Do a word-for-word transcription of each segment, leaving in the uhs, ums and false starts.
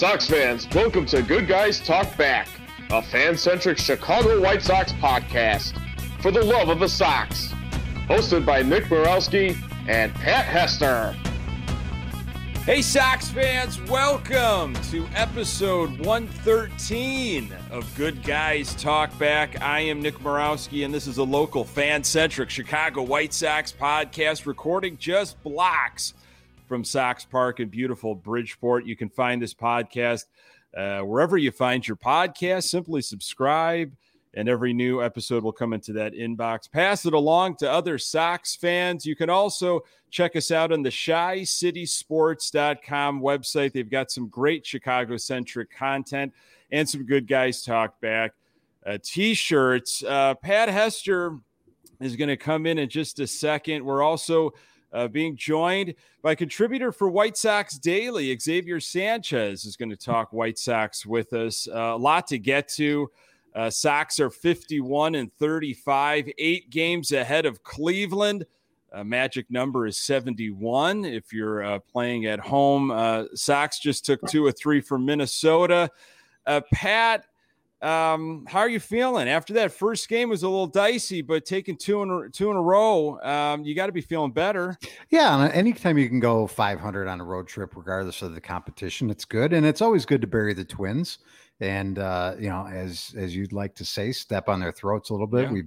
Sox fans, welcome to Good Guys Talk Back, a fan-centric Chicago White Sox podcast for the love of the Sox, hosted by Nick Morawski and Pat Hester. Hey Sox fans, welcome to episode one thirteen of Good Guys Talk Back. I am Nick Morawski, and this is a local fan-centric Chicago White Sox podcast recording just blocks from Sox Park in beautiful Bridgeport. You can find this podcast uh, wherever you find your podcast. Simply subscribe, and every new episode will come into that inbox. Pass it along to other Sox fans. You can also check us out on the shy city sports dot com website. They've got some great Chicago-centric content and some Good Guys Talk Back uh, T-shirts. Uh, Pat Hester is going to come in in just a second. We're also Uh, being joined by contributor for White Sox Daily, Xavier Sanchez, is going to talk White Sox with us. Uh, a lot to get to. Uh, Sox are fifty-one and thirty-five, eight games ahead of Cleveland. Uh, magic number is seventy-one. If you're uh, playing at home, uh, Sox just took two or three from Minnesota. Uh, Pat, um, how are you feeling? After that first game was a little dicey, but taking two in two in a row, um, you got to be feeling better. Yeah, anytime you can go five hundred on a road trip, regardless of the competition, it's good, and it's always good to bury the Twins. And uh, you know, as as you'd like to say, step on their throats a little bit. Yeah. We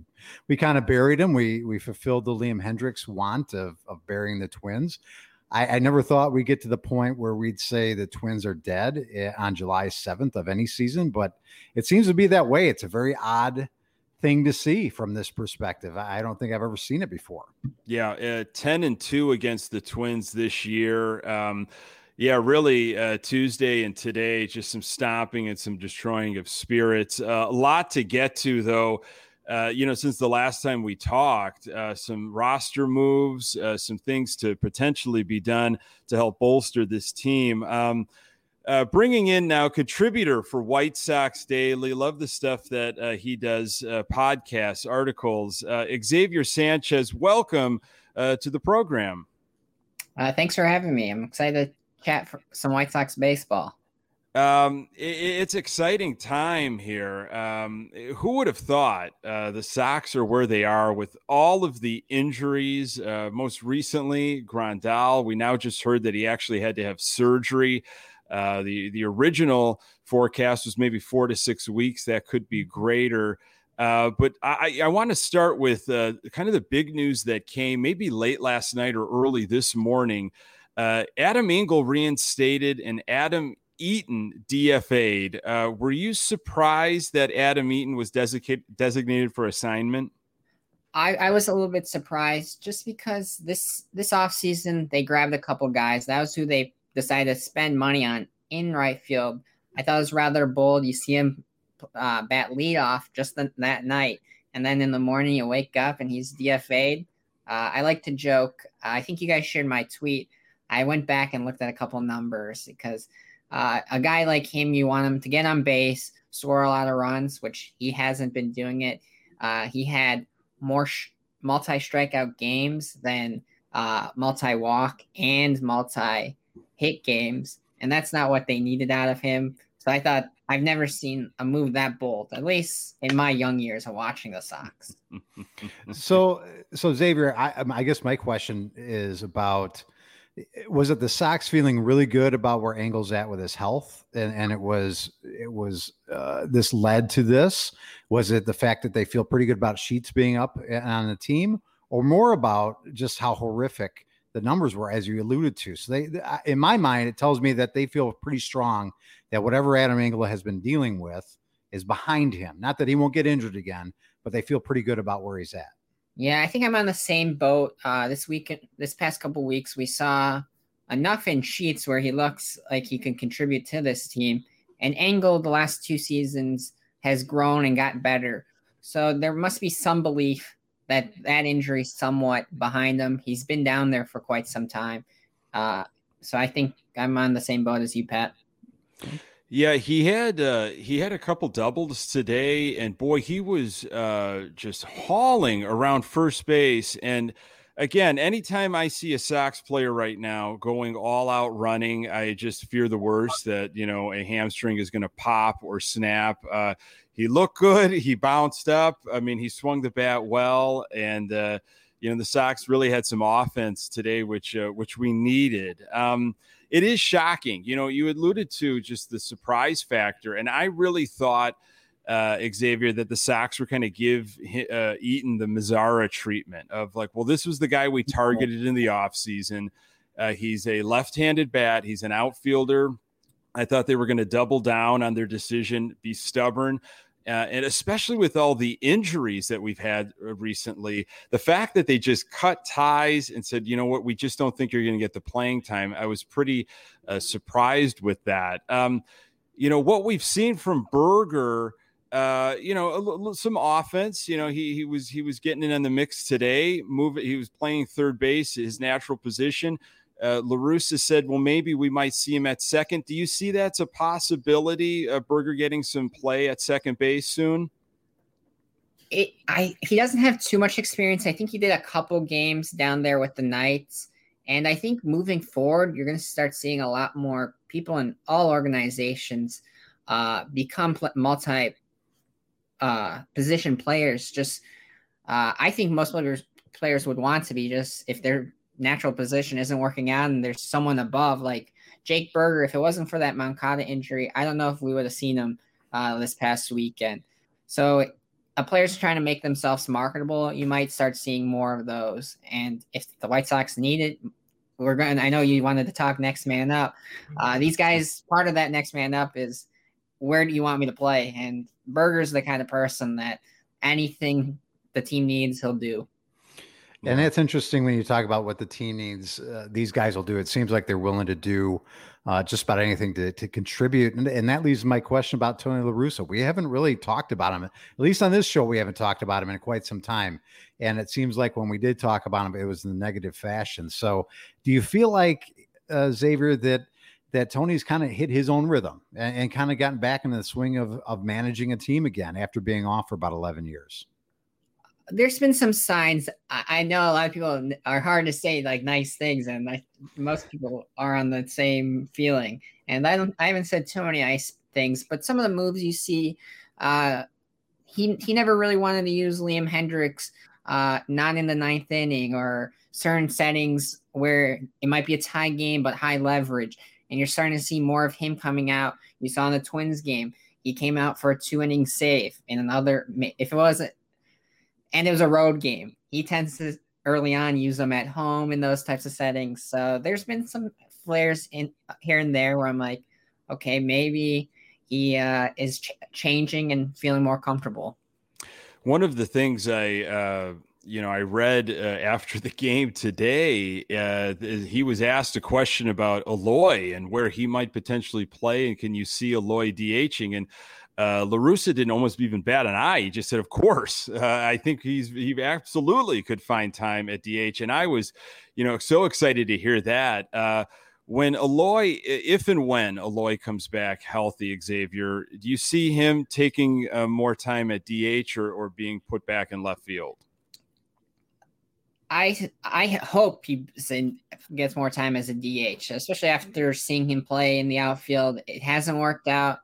we kind of buried them. We we fulfilled the Liam Hendricks want of of burying the Twins. I, I never thought we'd get to the point where we'd say the Twins are dead on July seventh of any season, but it seems to be that way. It's a very odd thing to see from this perspective. I don't think I've ever seen it before. Yeah. Uh, ten and two against the Twins this year. Um, yeah, really uh, Tuesday and today, just some stomping and some destroying of spirits. Uh, a lot to get to though. Uh, you know, since the last time we talked, uh, some roster moves, uh, some things to potentially be done to help bolster this team. Um, uh, bringing in now contributor for White Sox Daily. Love the stuff that uh, he does, uh, podcasts, articles. Uh, Xavier Sanchez, welcome uh, to the program. Uh, thanks for having me. I'm excited to chat for some White Sox baseball. Um, it, it's exciting time here. Um, who would have thought uh, the Sox are where they are with all of the injuries? Uh, most recently, Grandal. We now just heard that he actually had to have surgery. Uh, the the original forecast was maybe four to six weeks. That could be greater. Uh, but I, I want to start with uh, kind of the big news that came maybe late last night or early this morning. Uh, Adam Engel reinstated, and Adam Eaton D F A'd. Uh, were you surprised that Adam Eaton was desic- designated for assignment? I, I was a little bit surprised just because this this offseason they grabbed a couple guys. That was who they decided to spend money on in right field. I thought it was rather bold. You see him uh, bat leadoff just the, that night, and then in the morning you wake up and he's D F A'd. Uh, I like to joke. Uh, I think you guys shared my tweet. I went back and looked at a couple numbers because – Uh, a guy like him, you want him to get on base, score a lot of runs, which he hasn't been doing it. Uh, he had more sh- multi-strikeout games than uh, multi-walk and multi-hit games, and that's not what they needed out of him. So I thought I've never seen a move that bold, at least in my young years of watching the Sox. so, so Xavier, I, I guess my question is about – was it the Sox feeling really good about where Engel's at with his health? And, and it was, it was, uh, this led to this. Was it the fact that they feel pretty good about Sheets being up on the team, or more about just how horrific the numbers were, as you alluded to? So they, in my mind, it tells me that they feel pretty strong that whatever Adam Engel has been dealing with is behind him. Not that he won't get injured again, but they feel pretty good about where he's at. Yeah, I think I'm on the same boat. Uh, this week, this past couple weeks, we saw enough in Sheets where he looks like he can contribute to this team. And Engel, the last two seasons, has grown and got better. So there must be some belief that that injury is somewhat behind him. He's been down there for quite some time. Uh, so I think I'm on the same boat as you, Pat. Yeah, he had uh, he had a couple doubles today, and boy, he was uh, just hauling around first base. And again, anytime I see a Sox player right now going all out running, I just fear the worst that, you know, a hamstring is going to pop or snap. Uh, he looked good. He bounced up. I mean, he swung the bat well. And, uh, you know, the Sox really had some offense today, which uh, which we needed. Um, it is shocking. You know, you alluded to just the surprise factor. And I really thought, uh, Xavier, that the Sox were kind of give uh, Eaton the Mazzara treatment of like, well, this was the guy we targeted in the offseason. Uh, he's a left-handed bat. He's an outfielder. I thought they were going to double down on their decision, be stubborn. Uh, and especially with all the injuries that we've had recently, the fact that they just cut ties and said, you know what, we just don't think you're going to get the playing time. I was pretty uh, surprised with that. Um, you know, what we've seen from Berger, uh, you know, a little, some offense, you know, he, he was, he was getting in on the mix today. Move. He was playing third base, his natural position. Uh, La Russa said, well, maybe we might see him at second. Do you see that's a possibility of Berger getting some play at second base soon? It, I, he doesn't have too much experience. I think he did a couple games down there with the Knights. And I think moving forward, you're going to start seeing a lot more people in all organizations uh, become multi uh, position players. Just, uh, I think most players, players would want to be just if they're, natural position isn't working out and there's someone above like Jake Berger. If it wasn't for that Moncada injury, I don't know if we would have seen him uh, this past weekend. So a player's trying to make themselves marketable. You might start seeing more of those. And if the White Sox need it, we're going to, I know you wanted to talk next man up. Uh, these guys, part of that next man up is where do you want me to play? And Berger's the kind of person that anything the team needs, he'll do. And that's interesting when you talk about what the team needs. Uh, these guys will do. It seems like they're willing to do uh, just about anything to, to contribute. And, and that leaves my question about Tony La Russa. We haven't really talked about him, at least on this show. We haven't talked about him in quite some time. And it seems like when we did talk about him, it was in a negative fashion. So do you feel like, uh, Xavier, that that Tony's kind of hit his own rhythm and, and kind of gotten back into the swing of of managing a team again after being off for about eleven years? There's been some signs. I know a lot of people are hard to say like nice things, and I, most people are on the same feeling. And I don't, I haven't said too many nice things, but some of the moves you see, uh, he he never really wanted to use Liam Hendricks, uh, not in the ninth inning or certain settings where it might be a tie game but high leverage. And you're starting to see more of him coming out. You saw in the Twins game, he came out for a two inning save in another. If it wasn't. And it was a road game. He tends to early on use them at home in those types of settings. So there's been some flares in here and there where I'm like, okay, maybe he uh, is ch- changing and feeling more comfortable. One of the things I, uh, you know, I read uh, after the game today, uh, he was asked a question about Eloy and where he might potentially play. And can you see Eloy DHing? And Uh, La Russa didn't almost even bat an eye. He just said, of course, uh, I think he's, he absolutely could find time at D H. And I was, you know, so excited to hear that. Uh, when Eloy, if and when Eloy comes back healthy, Xavier, do you see him taking uh, more time at D H or, or being put back in left field? I I hope he gets more time as a D H, especially after seeing him play in the outfield. It hasn't worked out.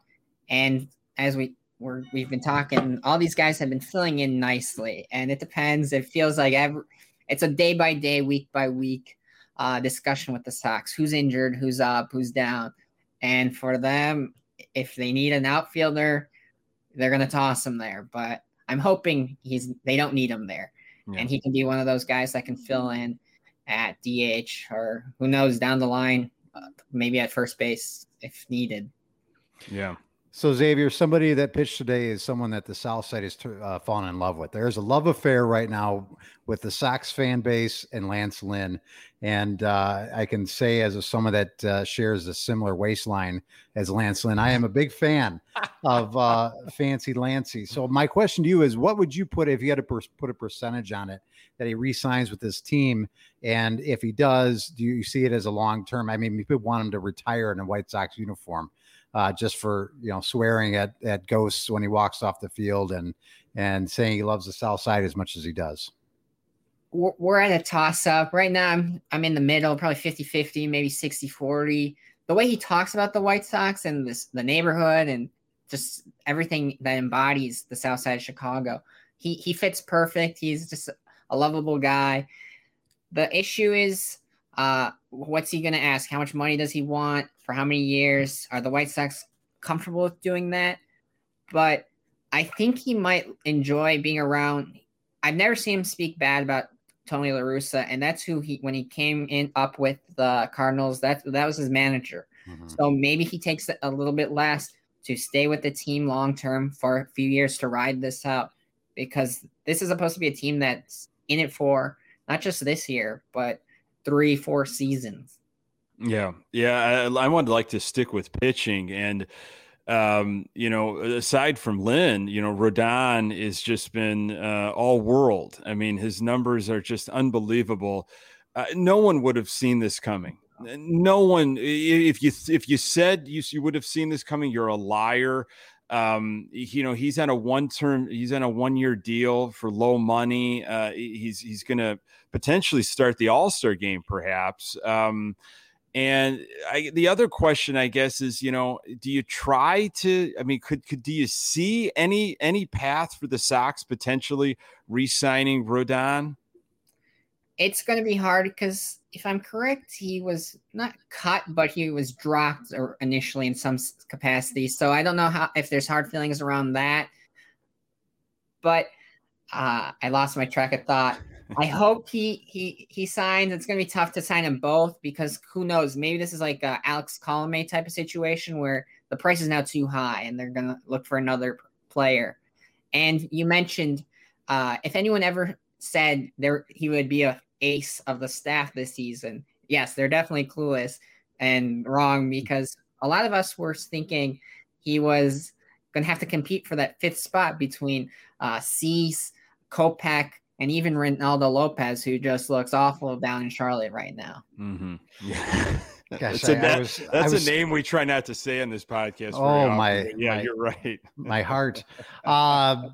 And as we were, we've been talking, all these guys have been filling in nicely, and it depends. It feels like every, it's a day by day, week by week uh, discussion with the Sox: who's injured, who's up, who's down. And for them, if they need an outfielder, they're going to toss him there. But I'm hoping he's they don't need him there, yeah. And he can be one of those guys that can fill in at D H or who knows down the line, uh, maybe at first base if needed. Yeah. So, Xavier, somebody that pitched today is someone that the South Side has uh, fallen in love with. There's a love affair right now with the Sox fan base and Lance Lynn. And uh, I can say as a, someone that uh, shares a similar waistline as Lance Lynn, I am a big fan of uh, Fancy Lancey. So my question to you is, what would you put if you had to per- put a percentage on it that he re-signs with this team? And if he does, do you see it as a long term? I mean, people want him to retire in a White Sox uniform. Uh, just for, you know, swearing at, at ghosts when he walks off the field and, and saying he loves the South Side as much as he does. we're, we're at a toss-up. Right now I'm, I'm in the middle, probably fifty-fifty, maybe sixty-forty. The way he talks about the White Sox and this, the neighborhood and just everything that embodies the South Side of Chicago, he he fits perfect. He's just a lovable guy. The issue is, uh, what's he going to ask? How much money does he want? For how many years? Are the White Sox comfortable with doing that? But I think he might enjoy being around. I've never seen him speak bad about Tony La Russa, and that's who he, when he came in up with the Cardinals, that, that was his manager. Mm-hmm. So maybe he takes a little bit less to stay with the team long-term for a few years to ride this out, because this is supposed to be a team that's in it for not just this year, but three, four seasons. Yeah. Yeah. I, I would like to stick with pitching, and, Um, you know, aside from Lynn, you know, Rodón has just been uh, all world. I mean, his numbers are just unbelievable. Uh, no one would have seen this coming. No one, if you if you said you, you would have seen this coming, you're a liar. Um, you know, he's on a one term, he's on a one year deal for low money. Uh, he's he's going to potentially start the All-Star game, perhaps. Um And I, the other question, I guess, is, you know, do you try to, I mean, could, could, do you see any, any path for the Sox potentially re-signing Rodón? It's going to be hard because if I'm correct, he was not cut, but he was dropped or initially in some capacity. So I don't know how, if there's hard feelings around that, but uh, I lost my track of thought. I hope he he he signs. It's going to be tough to sign them both because who knows? Maybe this is like a Alex Colomé type of situation where the price is now too high and they're going to look for another player. And you mentioned uh, if anyone ever said there he would be an ace of the staff this season, yes, they're definitely clueless and wrong because a lot of us were thinking he was going to have to compete for that fifth spot between uh, Cease, Kopech, and even Ronaldo Lopez, who just looks awful down in Charlotte right now. Mm-hmm. Yeah. Gosh, that's I, a, that, I was, that's I was, a name we try not to say on this podcast. Oh my! Yeah, my, you're right. My heart. Uh,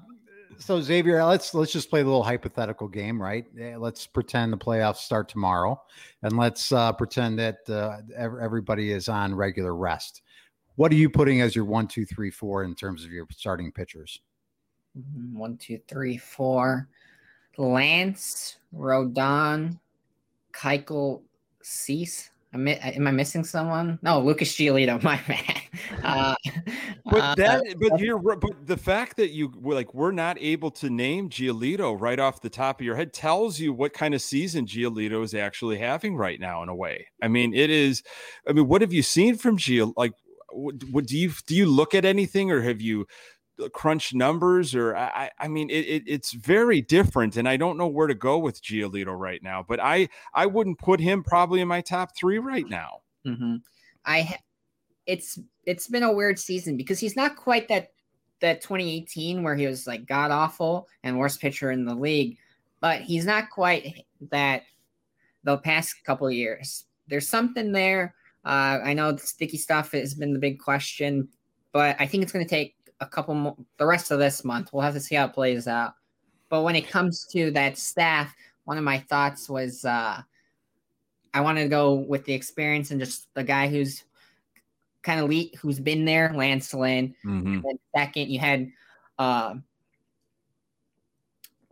so Xavier, let's let's just play a little hypothetical game, right? Let's pretend the playoffs start tomorrow, and let's uh, pretend that uh, everybody is on regular rest. What are you putting as your one, two, three, four in terms of your starting pitchers? One, two, three, four. Lance, Rodón, Keuchel, Cease. Am I, am I missing someone? No, Lucas Giolito. My man. Uh, but that, uh, but you're, but the fact that you were like we're not able to name Giolito right off the top of your head tells you what kind of season Giolito is actually having right now. In a way, I mean, it is. I mean, what have you seen from Giolito? Like, what, what do you do? You look at anything, or have you? Crunch numbers, or I, I mean, it, it, it's very different, and I don't know where to go with Giolito right now. But I, I wouldn't put him probably in my top three right now. Mm-hmm. I, it's it's been a weird season because he's not quite that that twenty eighteen where he was like god awful and worst pitcher in the league, but he's not quite that the past couple of years. There's something there. Uh, I know the sticky stuff has been the big question, but I think it's going to take a couple more, the rest of this month. We'll have to see how it plays out. But when it comes to that staff, one of my thoughts was uh, I want to go with the experience and just the guy who's kind of le- who's been there, Lance Lynn. Mm-hmm. And then second, you had uh,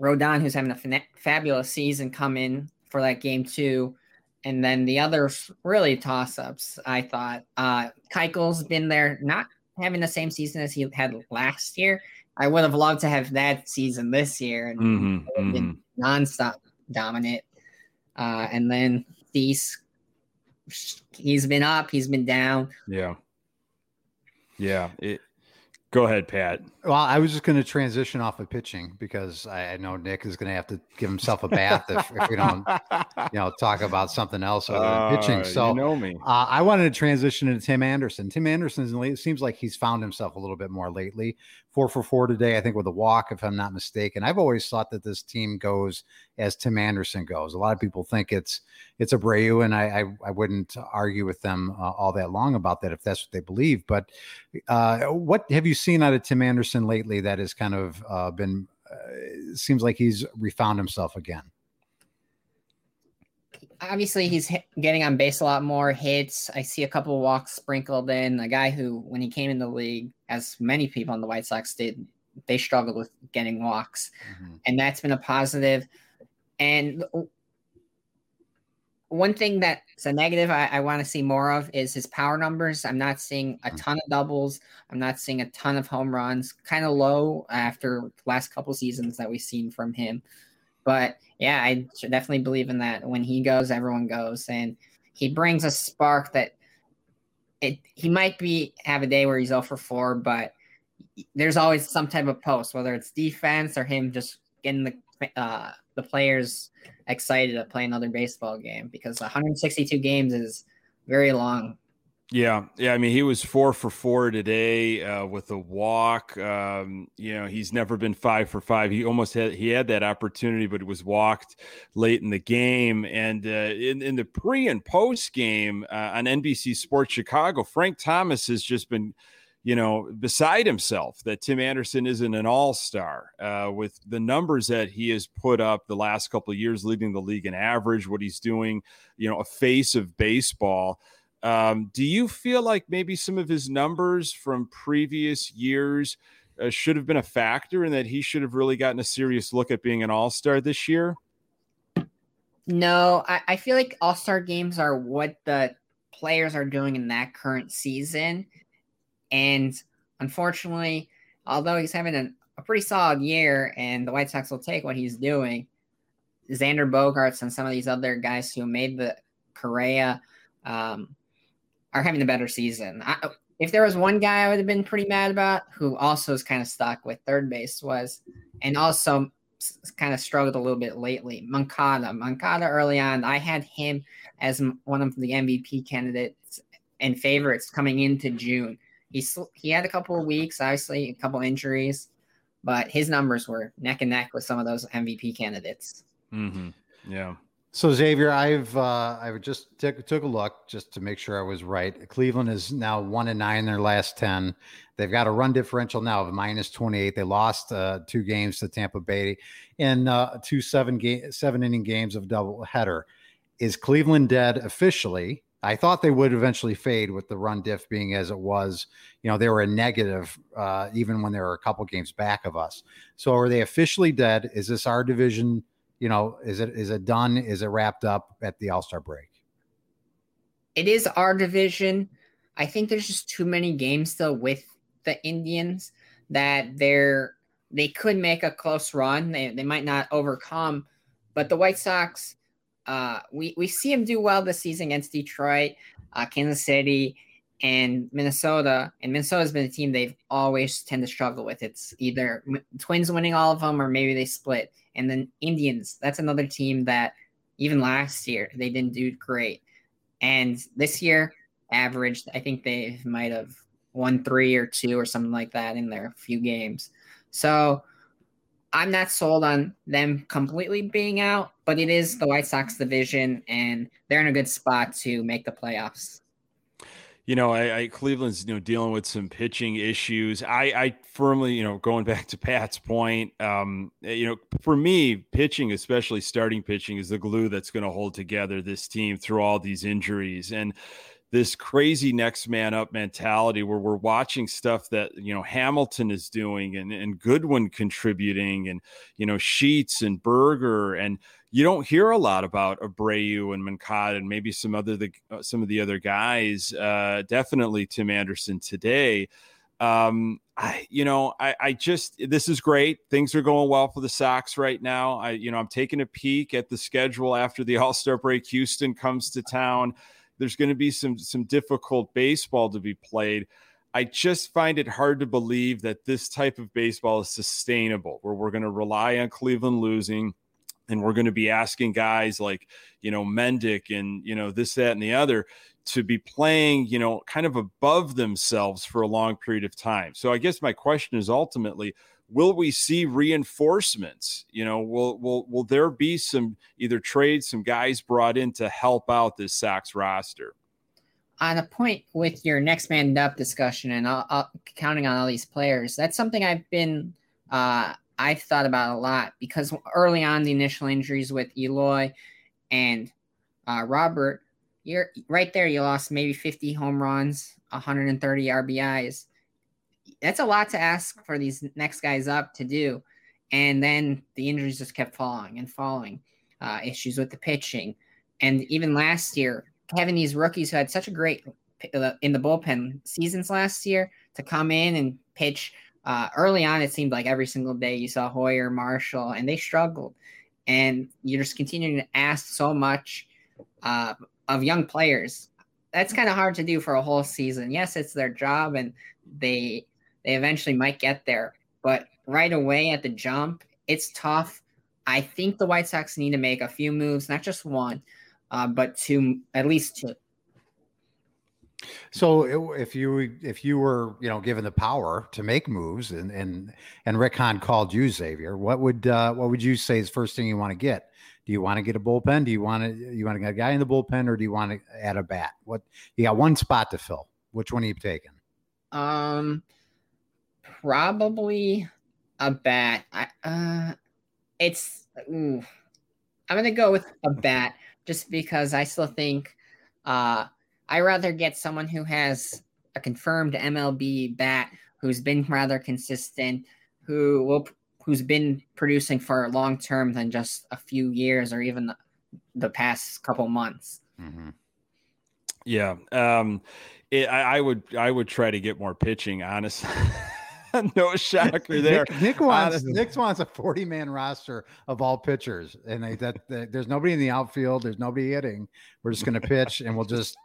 Rodón, who's having a fan- fabulous season, come in for that game two. And then the other really toss-ups, I thought. Uh, Keuchel's been there, not having the same season as he had last year. I would have loved to have that season this year and mm-hmm, been mm-hmm. nonstop dominant. Uh, and then these, he's been up, he's been down. Yeah. Yeah. It, go ahead, Pat. Well, I was just going to transition off of pitching because I, I know Nick is going to have to give himself a bath if, if we don't, you know, talk about something else other than uh, pitching. So you know me. Uh, I wanted to transition into Tim Anderson. Tim Anderson, it seems like he's found himself a little bit more lately. Four for four today, I think, with a walk, if I'm not mistaken. I've always thought that this team goes as Tim Anderson goes. A lot of people think it's it's Abreu, and I I, I wouldn't argue with them uh, all that long about that if that's what they believe. But uh, what have you seen out of Tim Anderson lately that has kind of uh, been uh, seems like he's refound himself again? obviously he's hit, getting on base a lot more, hits. I see a couple of walks sprinkled in. A guy who, when he came in the league, as many people on the White Sox did, they struggled with getting walks. Mm-hmm. And that's been a positive. And one thing that's a negative I, I want to see more of is his power numbers. I'm not seeing a ton of doubles. I'm not seeing a ton of home runs. Kind of low after the last couple seasons that we've seen from him. But, yeah, I definitely believe in that. When he goes, everyone goes. And he brings a spark that it. He might be have a day where he's oh for four, but there's always some type of post, whether it's defense or him just getting the uh, the players excited to play another baseball game, because one hundred sixty-two games is very long. Yeah, yeah. I mean, he was four for four today uh, with a walk. Um, you know, he's never been five for five. He almost had he had that opportunity, but it was walked late in the game. And uh, in in the pre and post game uh, on N B C Sports Chicago, Frank Thomas has just been, you know, beside himself that Tim Anderson isn't an all-star uh, with the numbers that he has put up the last couple of years, leading the league in average. What he's doing, you know, a face of baseball. Um, do you feel like maybe some of his numbers from previous years uh, should have been a factor, and that he should have really gotten a serious look at being an all-star this year? No, I, I feel like all-star games are what the players are doing in that current season. And unfortunately, although he's having a, a pretty solid year and the White Sox will take what he's doing, Xander Bogaerts and some of these other guys who made the Correa, um, are having a better season. I, if there was one guy I would have been pretty mad about, who also is kind of stuck with third base, was, and also kind of struggled a little bit lately, Moncada. Moncada early on, I had him as one of the M V P candidates and favorites coming into June. He sl- he had a couple of weeks, obviously a couple injuries, but his numbers were neck and neck with some of those M V P candidates. Mm-hmm. Yeah. So, Xavier, I've uh, I just t- took a look just to make sure I was right. Cleveland is now one and nine in their last ten. They've got a run differential now of minus twenty-eight. They lost uh, two games to Tampa Bay in uh, two seven ga- seven inning games of doubleheader. Is Cleveland dead officially? I thought they would eventually fade with the run diff being as it was. You know, they were a negative uh, even when they were a couple games back of us. So, are they officially dead? Is this our division? You know, is it is it done? Is it wrapped up at the All-Star break? It is our division. I think there's just too many games still with the Indians that they're they could make a close run. They they might not overcome, but the White Sox, uh, we we see them do well this season against Detroit, uh, Kansas City, and Minnesota. And Minnesota's been a team they've always tend to struggle with. It's either Twins winning all of them, or maybe they split. And then Indians, that's another team that even last year, they didn't do great. And this year, averaged, I think they might have won three or two or something like that in their few games. So I'm not sold on them completely being out, but it is the White Sox division, and they're in a good spot to make the playoffs. You know, I, I Cleveland's, you know, dealing with some pitching issues. I, I firmly, you know, going back to Pat's point, um, you know, for me, pitching, especially starting pitching, is the glue that's going to hold together this team through all these injuries. And this crazy next man up mentality where we're watching stuff that, you know, Hamilton is doing and, and Goodwin contributing and, you know, Sheets and Berger, and you don't hear a lot about Abreu and Moncada and maybe some other the some of the other guys. Uh, definitely Tim Anderson today. Um, I, you know, I, I just this is great. Things are going well for the Sox right now. I, you know, I'm taking a peek at the schedule after the All-Star break. Houston comes to town. There's going to be some some difficult baseball to be played. I just find it hard to believe that this type of baseball is sustainable, where we're going to rely on Cleveland losing. And we're going to be asking guys like, you know, Mendick and, you know, this, that, and the other to be playing, you know, kind of above themselves for a long period of time. So I guess my question is ultimately, will we see reinforcements? You know, will will will there be some either trades, some guys brought in to help out this Sox roster? On a point with your next man up discussion and I'll, I'll, counting on all these players, that's something I've been uh, – I've thought about a lot, because early on the initial injuries with Eloy and Uh, Robert, you're right there. You lost maybe fifty home runs, one hundred thirty R B Is. That's a lot to ask for these next guys up to do. And then the injuries just kept falling and falling. Uh, issues with the pitching. And even last year, having these rookies who had such a great uh, in the bullpen seasons last year to come in and pitch uh, early on, it seemed like every single day you saw Hoyer, Marshall, and they struggled. And you're just continuing to ask so much uh, of young players. That's kind of hard to do for a whole season. Yes, it's their job, and they they eventually might get there. But right away at the jump, it's tough. I think the White Sox need to make a few moves, not just one, uh, but two, at least two. So if you if you were, you know, given the power to make moves, and and and Rick Hahn called you, Xavier, what would uh, what would you say is the first thing you want to get? Do you want to get a bullpen? Do you want to you want to get a guy in the bullpen, or do you want to add a bat? What you got one spot to fill. Which one are you taking? Um, probably a bat. I uh. It's ooh, I'm going to go with a bat just because I still think uh, I rather get someone who has a confirmed M L B bat, who's been rather consistent, who will, who's been producing for long term than just a few years or even the, the past couple months. Mm-hmm. Yeah, um, it, I, I would I would try to get more pitching, honestly. No shocker there. Nick, Nick wants Honestly. Nick wants a forty-man roster of all pitchers, and they, that, that there's nobody in the outfield. There's nobody hitting. We're just going to pitch, and we'll just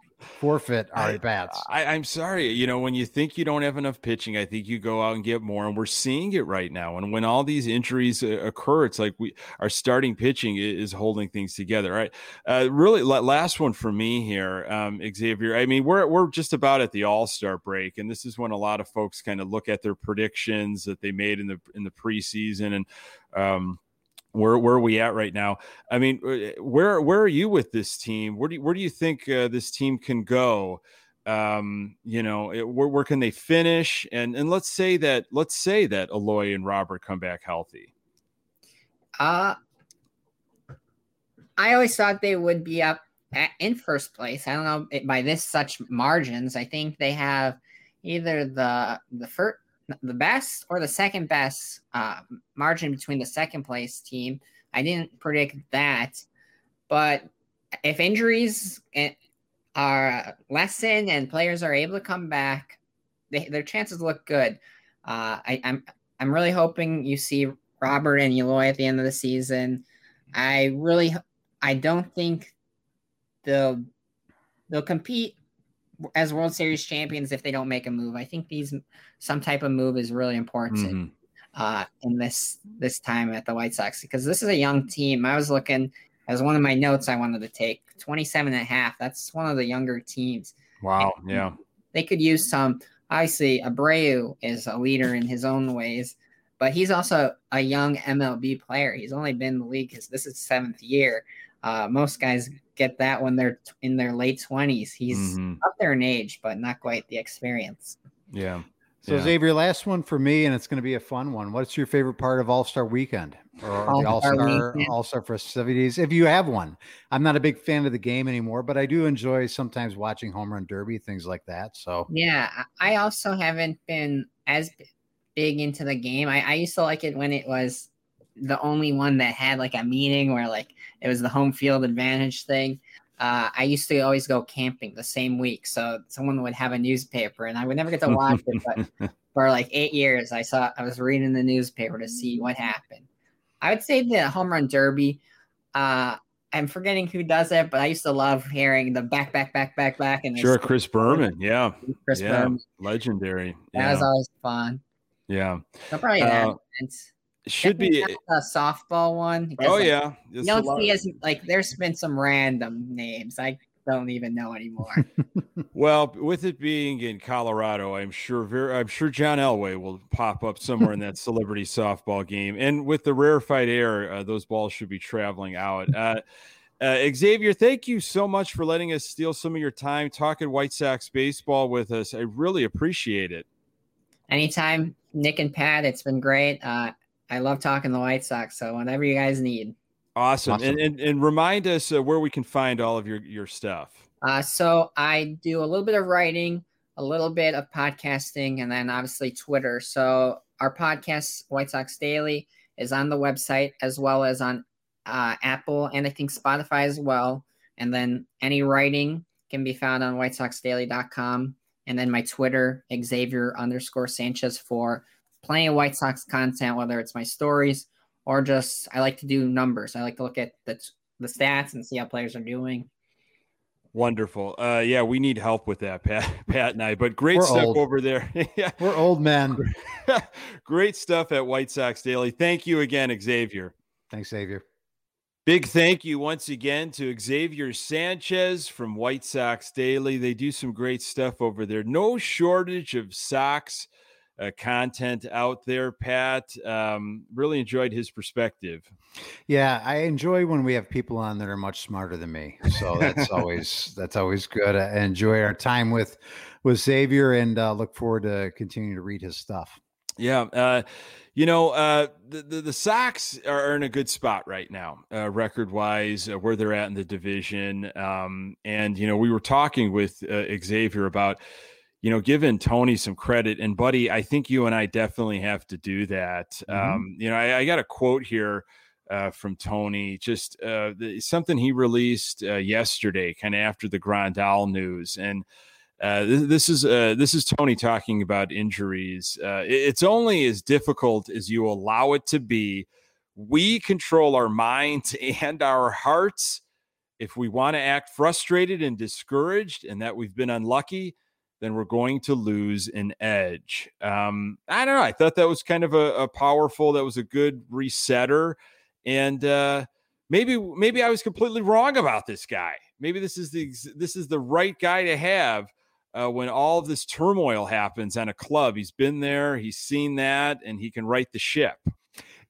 forfeit our bats. I, I'm sorry. You know, when you think you don't have enough pitching, I think you go out and get more, and we're seeing it right now. And when all these injuries uh, occur, it's like we our starting pitching is holding things together. All right. Uh, really, last one for me here, um, Xavier. I mean, we're we're just about at the All-Star break, and this is when a lot of folks kind of look at their predictions that they made in the in the preseason, and um Where where are we at right now? I mean, where where are you with this team? Where do you, where do you think uh, this team can go? Um, you know, it, where where can they finish? And and let's say that let's say that Eloy and Robert come back healthy. Uh I always thought they would be up at, in first place. I don't know by this such margins. I think they have either the the first. the best or the second best uh, margin between the second place team. I didn't predict that, but if injuries are lessened and players are able to come back, they, their chances look good. Uh, I, I'm, I'm really hoping you see Robert and Eloy at the end of the season. I really, I don't think they'll, they'll compete as World Series champions if they don't make a move. I think these some type of move is really important mm-hmm. uh, in this this time at the White Sox, because this is a young team. I was looking as one of my notes I wanted to take twenty-seven and a half. That's one of the younger teams. Wow. And yeah. They could use some. Obviously, Abreu is a leader in his own ways, but he's also a young M L B player. He's only been in the league because this is seventh year. Uh, most guys get that when they're in their late twenties. He's mm-hmm. up there in age, but not quite the experience. Yeah. So yeah. Xavier, last one for me, and it's going to be a fun one. What's your favorite part of All-Star Weekend or All-Star the All-Star, Weekend. All-Star festivities? If you have one, I'm not a big fan of the game anymore, but I do enjoy sometimes watching Home Run Derby, things like that. So yeah, I also haven't been as big into the game. I, I used to like it when it was the only one that had like a meaning where like it was the home field advantage thing. Uh, I used to always go camping the same week. So someone would have a newspaper and I would never get to watch it. But for like eight years, I saw, I was reading the newspaper to see what happened. I would say the Home Run Derby. Uh, I'm forgetting who does it, but I used to love hearing the back, back, back, back, back. And sure. Chris Berman. Yeah. Chris yeah. Berman. Legendary. That yeah. was always fun. Yeah. So probably that. Uh, Should be a softball one. Oh like, yeah, there's you don't see as like there's been some random names I don't even know anymore. Well, with it being in Colorado, I'm sure very, I'm sure John Elway will pop up somewhere in that celebrity softball game, and with the rarefied air, uh, those balls should be traveling out. Uh, Uh, Xavier, thank you so much for letting us steal some of your time talking White Sox baseball with us. I really appreciate it. Anytime, Nick and Pat, it's been great. Uh, I love talking the White Sox, so whatever you guys need. Awesome. awesome. And, and and remind us uh, where we can find all of your, your stuff. Uh, so I do a little bit of writing, a little bit of podcasting, and then obviously Twitter. So our podcast, White Sox Daily, is on the website as well as on uh, Apple and I think Spotify as well. And then any writing can be found on white sox daily dot com. And then my Twitter, Xavier underscore Sanchez, for plenty of White Sox content, whether it's my stories or just I like to do numbers. I like to look at the the stats and see how players are doing. Wonderful. Uh, yeah, we need help with that, Pat, Pat and I. But great We're stuff old. over there. yeah. We're old men. Great stuff at White Sox Daily. Thank you again, Xavier. Thanks, Xavier. Big thank you once again to Xavier Sanchez from White Sox Daily. They do some great stuff over there. No shortage of Sox uh, content out there, Pat. Um, really enjoyed his perspective. Yeah, I enjoy when we have people on that are much smarter than me. So that's always that's always good. I enjoy our time with, with Xavier and uh, look forward to continuing to read his stuff. Yeah, uh, you know, uh, the, the the Sox are in a good spot right now, uh, record-wise, uh, where they're at in the division. Um, and, you know, we were talking with uh, Xavier about, you know, giving Tony some credit. And, buddy, I think you and I definitely have to do that. Mm-hmm. Um, you know, I, I got a quote here uh, from Tony, just uh, the, something he released uh, yesterday, kind of after the Grandal news. And, Uh, this, this is uh, this is Tony talking about injuries. Uh, it, it's only as difficult as you allow it to be. We control our minds and our hearts. If we want to act frustrated and discouraged and that we've been unlucky, then we're going to lose an edge. Um, I don't know. I thought that was kind of a, a powerful, that was a good resetter. And uh, maybe maybe I was completely wrong about this guy. Maybe this is the this is the right guy to have. Uh, when all of this turmoil happens on a club, he's been there, he's seen that, and he can right the ship.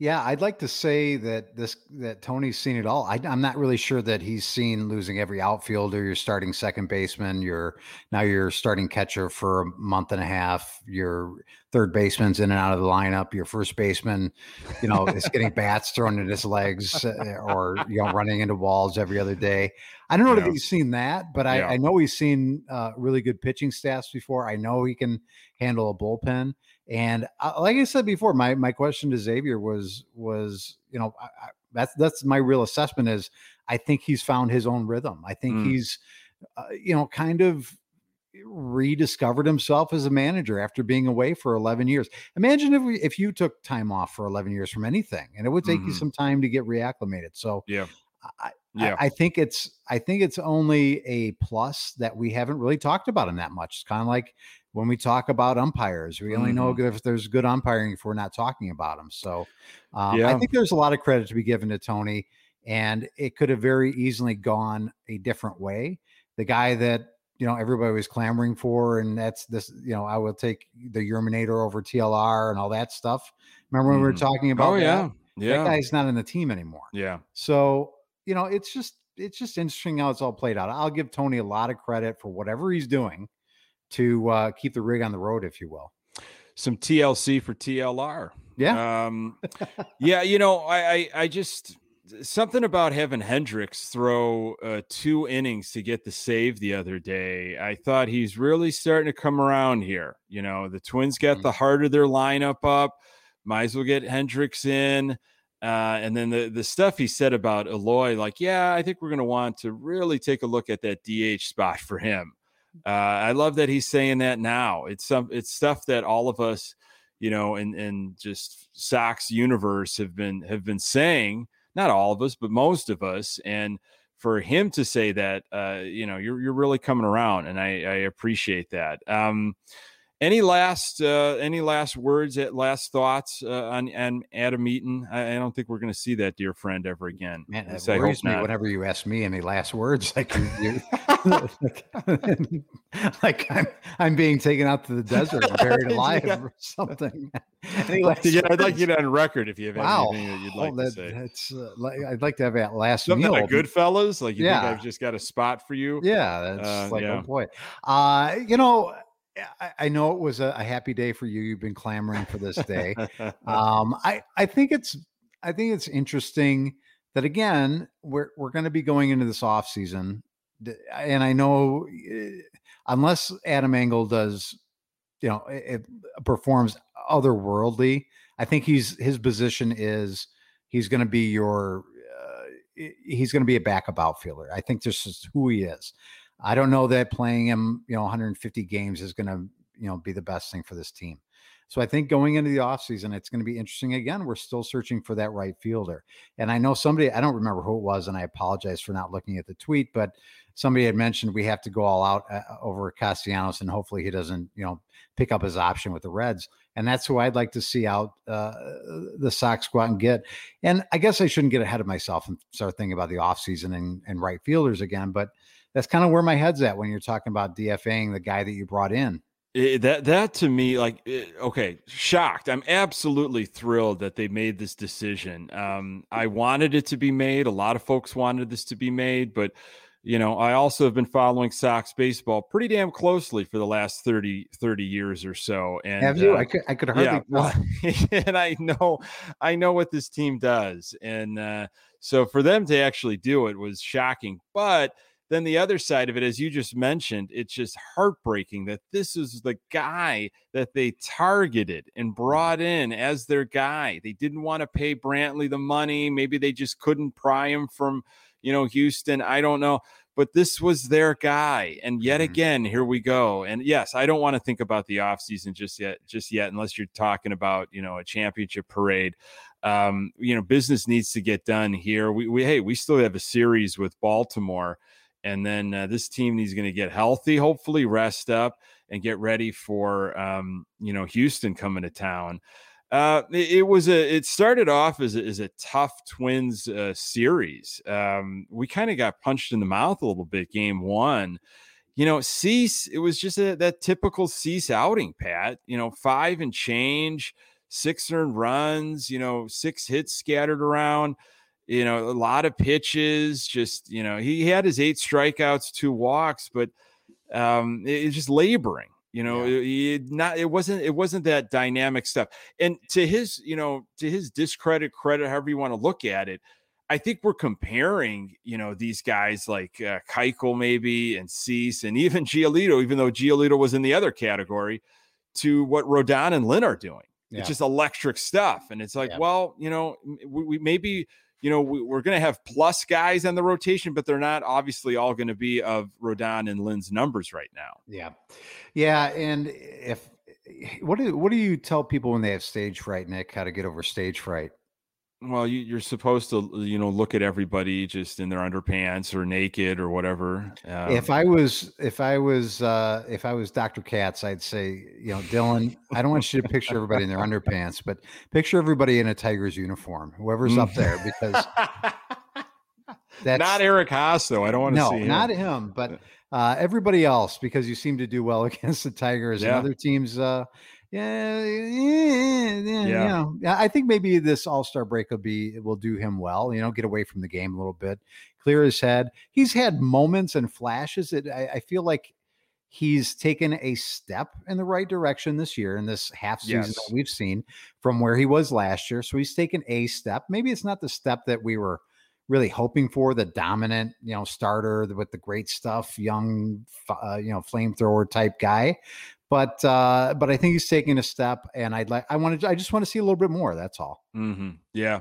Yeah, I'd like to say that this that Tony's seen it all. I, I'm not really sure that he's seen losing every outfielder, your starting second baseman, your now your starting catcher for a month and a half, your third baseman's in and out of the lineup, your first baseman, you know, is getting bats thrown in his legs or you know running into walls every other day. I don't know yeah. if he's seen that, but I, yeah. I know he's seen uh, really good pitching staffs before. I know he can handle a bullpen. And uh, like I said before, my, my question to Xavier was, was, you know, I, I, that's, that's my real assessment is I think he's found his own rhythm. I think mm. he's, uh, you know, kind of rediscovered himself as a manager after being away for eleven years. Imagine if we, if you took time off for eleven years from anything and it would take mm-hmm. you some time to get reacclimated. So yeah. I, yeah. I, I think it's, I think it's only a plus that we haven't really talked about him that much. It's kind of like when we talk about umpires, we only mm-hmm. know if there's good umpiring if we're not talking about them. So um, yeah. I think there's a lot of credit to be given to Tony and it could have very easily gone a different way. The guy that, you know, everybody was clamoring for, and that's this, you know, I will take the Urminator over T L R and all that stuff. Remember when mm. we were talking about, oh yeah. That? yeah, that guy's not on the team anymore. Yeah. So, you know, it's just, it's just interesting how it's all played out. I'll give Tony a lot of credit for whatever he's doing to uh, keep the rig on the road, if you will. Some T L C for T L R. Yeah. Um, yeah. You know, I, I, I just, something about having Hendricks throw uh, two innings to get the save the other day. I thought he's really starting to come around here. You know, the Twins got mm-hmm. the heart of their lineup up. Might as well get Hendricks in. Uh, and then the, the stuff he said about Eloy, like, yeah, I think we're going to want to really take a look at that D H spot for him. Uh, I love that he's saying that now. It's some, it's stuff that all of us, you know, and, and just Sox universe have been, have been saying, not all of us, but most of us. And for him to say that, uh, you know, you're, you're really coming around and I, I appreciate that. Um, any last, uh, any last words at last thoughts, uh, on, on Adam Eaton? I, I don't think we're going to see that dear friend ever again. Man, that yes, worries me whenever you ask me any last words, like, you, like, like I'm, I'm being taken out to the desert and buried alive yeah. or something. Anyway, yeah, I'd like you to on record if you have wow. anything that you'd like oh, that, to say. That's, uh, like, I'd like to have that last something meal. Like Goodfellas, like you yeah. think I've just got a spot for you. Yeah, that's uh, like, yeah. oh boy. Uh, you know, I know it was a happy day for you. You've been clamoring for this day. Um, I, I think it's, I think it's interesting that again, we're, we're going to be going into this offseason. And I know unless Adam Engel does, you know, it, it performs otherworldly, I think he's, his position is he's going to be your, uh, he's going to be a backup outfielder. I think this is who he is. I don't know that playing him, you know, one hundred fifty games is going to, you know, be the best thing for this team. So I think going into the offseason, it's going to be interesting. Again, we're still searching for that right fielder. And I know somebody, I don't remember who it was, and I apologize for not looking at the tweet, but somebody had mentioned we have to go all out uh, over Castellanos, and hopefully he doesn't, you know, pick up his option with the Reds. And that's who I'd like to see out uh, the Sox go out and get. And I guess I shouldn't get ahead of myself and start thinking about the offseason and, and right fielders again, but that's kind of where my head's at when you're talking about D F A ing the guy that you brought in. It, that that to me, like, it, okay, shocked. I'm absolutely thrilled that they made this decision. Um, I wanted it to be made. A lot of folks wanted this to be made, but you know, I also have been following Sox baseball pretty damn closely for the last thirty, thirty years or so. And have you? Uh, I could I could hardly. Yeah. And I know, I know what this team does, and uh, so for them to actually do it was shocking, but. Then the other side of it, as you just mentioned, it's just heartbreaking that this is the guy that they targeted and brought in as their guy. They didn't want to pay Brantley the money. Maybe they just couldn't pry him from, you know, Houston. I don't know. But this was their guy. And yet again, here we go. And yes, I don't want to think about the offseason just yet, just yet, unless you're talking about, you know, a championship parade. Um, you know, business needs to get done here. We, we hey, we still have a series with Baltimore. And then uh, this team needs going to get healthy, hopefully rest up and get ready for, um, you know, Houston coming to town. Uh, it, it was a it started off as a, as a tough Twins uh, series. Um, we kind of got punched in the mouth a little bit. Game one, you know, Cease. It was just a, that typical Cease outing, Pat, you know, five and change, six earned runs, you know, six hits scattered around. You know, a lot of pitches, just, you know, he had his eight strikeouts, two walks, but um, it's just laboring, you know, yeah. it, it not, it wasn't, it wasn't that dynamic stuff. And to his, you know, to his discredit, credit, however you want to look at it, I think we're comparing, you know, these guys like uh, Keuchel maybe and Cease and even Giolito, even though Giolito was in the other category, to what Rodon and Lynn are doing. Yeah. It's just electric stuff. And it's like, yeah. well, you know, we, we maybe... You know, we, we're going to have plus guys on the rotation, but they're not obviously all going to be of Rodon and Lynn's numbers right now. Yeah. Yeah. And if, what do, what do you tell people when they have stage fright, Nick, how to get over stage fright? Well, you, you're supposed to, you know, look at everybody just in their underpants or naked or whatever. Um, if I was, if I was, uh, if I was Doctor Katz, I'd say, you know, Dylan, I don't want you to picture everybody in their underpants, but picture everybody in a Tigers uniform, whoever's up there, because that's not Eric Haas though. I don't want to no, see him. Not him, but uh, everybody else, because you seem to do well against the Tigers yeah. and other teams. Uh, Yeah, yeah, yeah, yeah. You know, I think maybe this all-star break will be will do him well. You know, get away from the game a little bit, clear his head. He's had moments and flashes. It, I, I feel like he's taken a step in the right direction this year in this half season yes. that we've seen from where he was last year. So he's taken a step. Maybe it's not the step that we were really hoping for, the dominant, you know, starter with the great stuff, young, uh, you know, flamethrower type guy. But uh, but I think he's taking a step, and I'd like I want to I just want to see a little bit more. That's all. Mm-hmm. Yeah,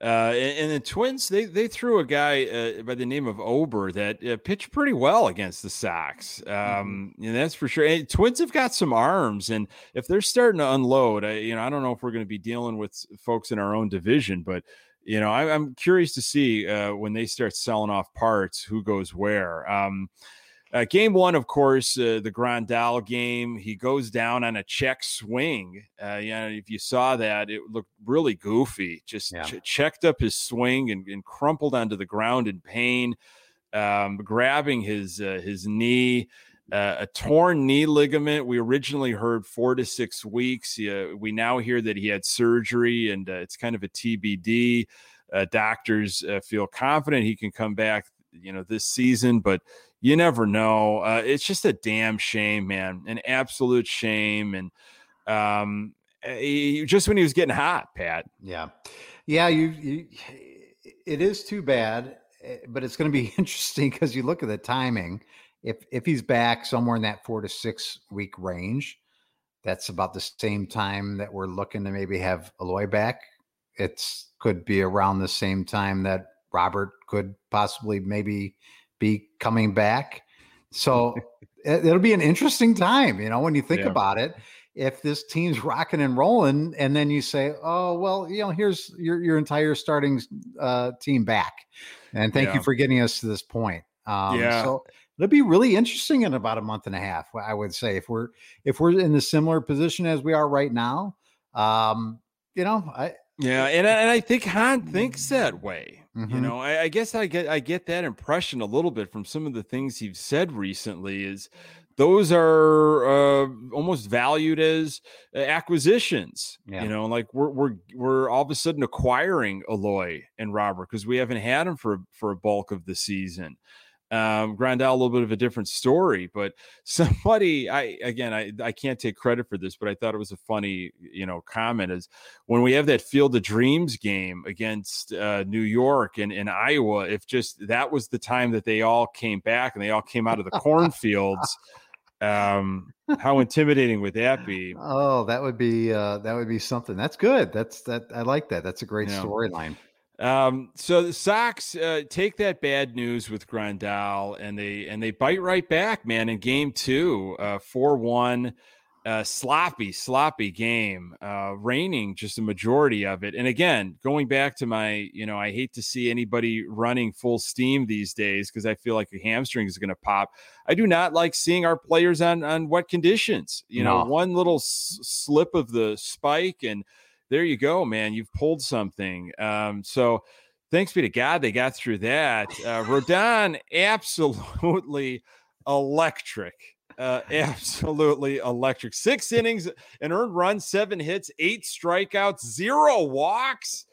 uh, and, and the Twins they they threw a guy uh, by the name of Ober that uh, pitched pretty well against the Sox, um, mm-hmm. and that's for sure. And Twins have got some arms, and if they're starting to unload, I, you know, I don't know if we're going to be dealing with folks in our own division, but. You know, I, I'm curious to see uh, when they start selling off parts, who goes where. Um, uh, game one, of course, uh, the Grandal game, he goes down on a check swing. Uh, you know, if you saw that, it looked really goofy. Just yeah. ch- checked up his swing and, and crumpled onto the ground in pain, um, grabbing his uh, his knee. Uh, a torn knee ligament. We originally heard four to six weeks. Uh, we now hear that he had surgery, and uh, it's kind of a T B D. Uh, doctors uh, feel confident he can come back, you know, this season, but you never know. Uh, it's just a damn shame, man, an absolute shame. And um, he, just when he was getting hot, Pat. Yeah, yeah. You, you it is too bad, but it's going to be interesting because you look at the timing. If if he's back somewhere in that four to six week range, that's about the same time that we're looking to maybe have Eloy back. It's could be around the same time that Robert could possibly maybe be coming back. So it, it'll be an interesting time, you know, when you think yeah. about it. If this team's rocking and rolling, and then you say, "Oh well, you know, here's your your entire starting uh, team back," and thank yeah. you for getting us to this point. Um, yeah. So it'll be really interesting in about a month and a half, I would say, if we're if we're in a similar position as we are right now. Um, you know, I yeah, and and I think Han thinks that way. Mm-hmm. You know, I, I guess I get I get that impression a little bit from some of the things he's said recently. Is Those are uh, almost valued as acquisitions, yeah. you know, like we're we're we're all of a sudden acquiring Eloy and Robert because we haven't had them for for a bulk of the season. Um, Grandal, a little bit of a different story, but somebody, I again, I I can't take credit for this, but I thought it was a funny, you know, comment is when we have that Field of Dreams game against uh, New York and in Iowa. If just that was the time that they all came back and they all came out of the cornfields. Um, how intimidating would that be? Oh, that would be uh, that would be something. That's good. That's that. I like that. That's a great yeah. storyline. Um, so the Sox uh, take that bad news with Grandal, and they and they bite right back, man. In game two, uh, four one, uh, sloppy, sloppy game, uh, raining just a majority of it. And again, going back to my, you know, I hate to see anybody running full steam these days because I feel like a hamstring is going to pop. I do not like seeing our players on on wet conditions. You no. know, one little s- slip of the spike and. There you go, man. You've pulled something. Um, so thanks be to God they got through that. Uh, Rodón, absolutely electric. Uh, absolutely electric. Six innings, an earned run, seven hits, eight strikeouts, zero walks.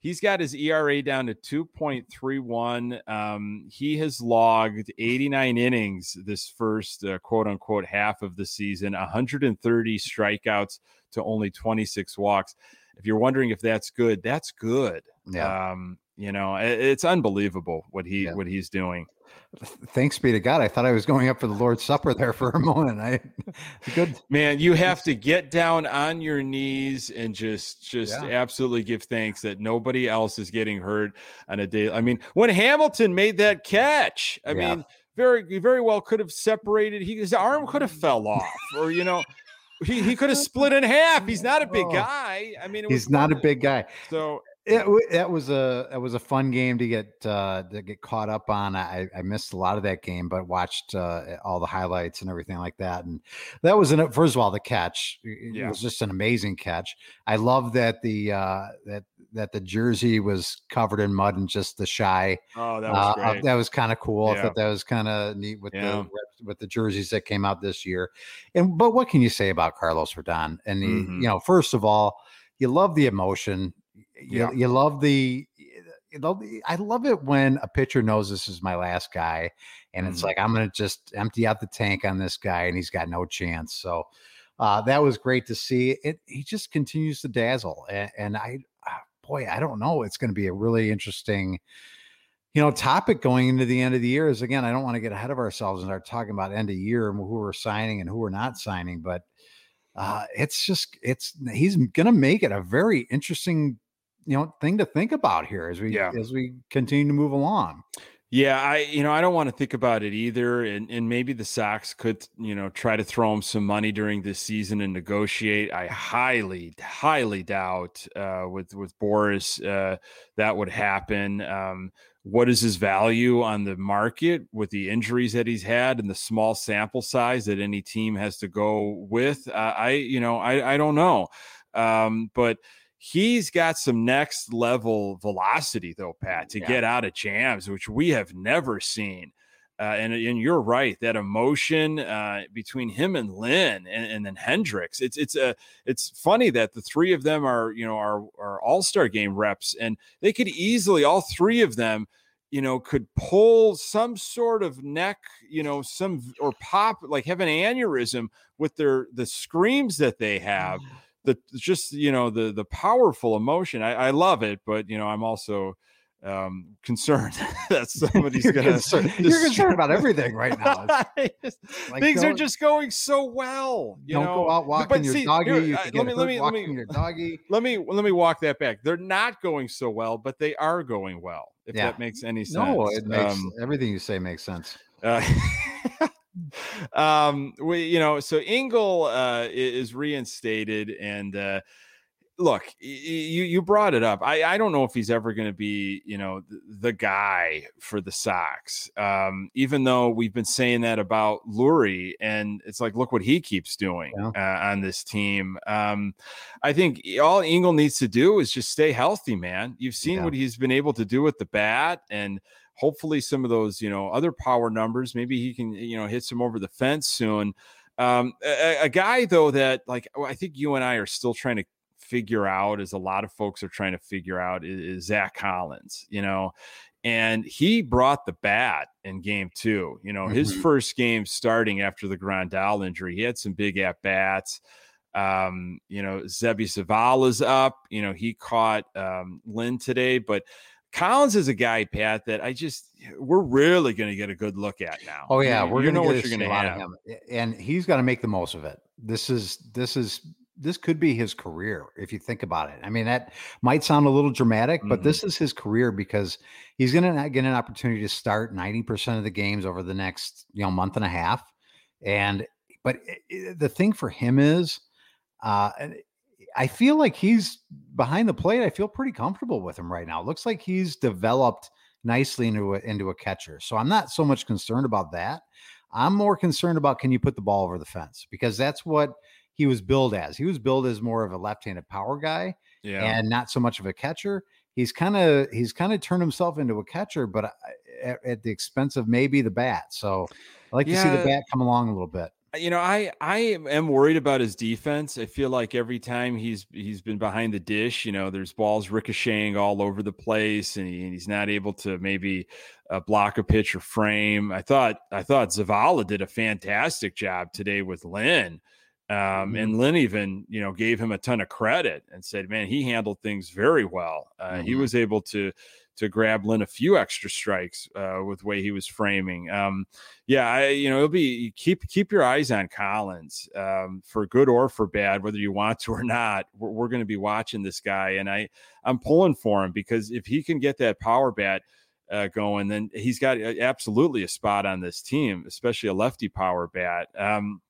He's got his E R A down to two point three one. Um, he has logged eighty-nine innings this first, uh, quote-unquote, half of the season, one hundred thirty strikeouts to only twenty-six walks. If you're wondering if that's good, that's good. Yeah. Um, you know, it, it's unbelievable what he yeah. what he's doing. Thanks be to God. I thought I was going up for the Lord's Supper there for a moment. I good man, you have to get down on your knees and just just yeah. absolutely give thanks that nobody else is getting hurt on a day. I mean, when Hamilton made that catch, I yeah. mean, very very well could have separated. He, his arm could have fell off, or you know, he he could have split in half. He's not a big oh. guy. I mean, it he's was not cool. a big guy. So. It, that was a that was a fun game to get uh, to get caught up on. I, I missed a lot of that game, but watched uh, all the highlights and everything like that. And that was an, first of all the catch. It yeah. was just an amazing catch. I love that the uh, that that the jersey was covered in mud and just the shy. Oh, that was great. Uh, that was kind of cool. Yeah. I thought that was kind of neat with yeah. the with the jerseys that came out this year. And but what can you say about Carlos Rodón? And the, mm-hmm. you know, first of all, you love the emotion. You, yeah. you love the, you love the, I love it when a pitcher knows this is my last guy and mm-hmm. it's like, I'm going to just empty out the tank on this guy and he's got no chance. So uh, that was great to see it. He just continues to dazzle. And, and I, boy, I don't know. It's going to be a really interesting, you know, topic going into the end of the year is again, I don't want to get ahead of ourselves and start talking about end of year and who we're signing and who we're not signing, but uh, it's just, it's, he's going to make it a very interesting you know, thing to think about here as we, yeah. as we continue to move along. Yeah. I, you know, I don't want to think about it either. And and maybe the Sox could, you know, try to throw him some money during this season and negotiate. I highly, highly doubt uh, with, with Boris uh, that would happen. Um, what is his value on the market with the injuries that he's had and the small sample size that any team has to go with? Uh, I, you know, I, I don't know. Um, but, He's got some next level velocity, though, Pat, to yeah. get out of jams, which we have never seen. Uh, and and you're right, that emotion uh, between him and Lynn, and, and then Hendricks. It's it's a it's funny that the three of them are you know are are All-Star Game reps, and they could easily all three of them. You know, could pull some sort of neck, you know, some or pop like have an aneurysm with their the screams that they have. The just you know the the powerful emotion. I, I love it, but you know I'm also um, concerned that somebody's you're gonna. Concerned. Just, you're concerned about everything right now. Like, things are just going so well. You don't know? Go out walking but your see, doggy. Here, you can get let me let me let me your doggy. Let me let me walk that back. They're not going so well, but they are going well. If yeah. that makes any sense. No, it makes um, everything you say makes sense. Uh, um, we you know so Engel uh, is reinstated and. Uh, Look, you you brought it up. I, I don't know if he's ever going to be, you know, the, the guy for the Sox, um, even though we've been saying that about Leury. And it's like, look what he keeps doing yeah. uh, on this team. Um, I think all Engel needs to do is just stay healthy, man. You've seen yeah. what he's been able to do with the bat and hopefully some of those, you know, other power numbers. Maybe he can, you know, hit some over the fence soon. Um, a, a guy, though, that like I think you and I are still trying to figure out, as a lot of folks are trying to figure out, is, is Zach Collins, you know, and he brought the bat in game two, you know, mm-hmm. his first game starting after the Grandal injury. He had some big at-bats, um, you know, Xavier Sanchez up, you know, he caught um, Lynn today, but Collins is a guy, Pat, that I just, we're really going to get a good look at now. Oh yeah. I mean, we're going to know what you're going to have. Him. And he's got to make the most of it. This is, this is, This could be his career if you think about it. I mean, that might sound a little dramatic, but mm-hmm. this is his career because he's going to get an opportunity to start ninety percent of the games over the next, you know, month and a half. And, but it, it, the thing for him is, uh, I feel like he's behind the plate. I feel pretty comfortable with him right now. It looks like he's developed nicely into a, into a catcher. So I'm not so much concerned about that. I'm more concerned about, can you put the ball over the fence? Because that's what he was billed as. He was billed as more of a left-handed power guy yeah. and not so much of a catcher. He's kind of, he's kind of turned himself into a catcher, but at, at the expense of maybe the bat. So I like yeah. to see the bat come along a little bit. You know, I, I am worried about his defense. I feel like every time he's, he's been behind the dish, you know, there's balls ricocheting all over the place and, he, and he's not able to maybe uh, block a pitch or frame. I thought, I thought Zavala did a fantastic job today with Lynn. Um, and Lynn even, you know, gave him a ton of credit and said, man, he handled things very well. Uh, mm-hmm. He was able to, to grab Lynn a few extra strikes uh, with the way he was framing. Um, yeah, I, you know, it'll be keep, keep your eyes on Collins um, for good or for bad, whether you want to or not. We're, we're going to be watching this guy. And I, I'm pulling for him because if he can get that power bat uh, going, then he's got absolutely a spot on this team, especially a lefty power bat. Um,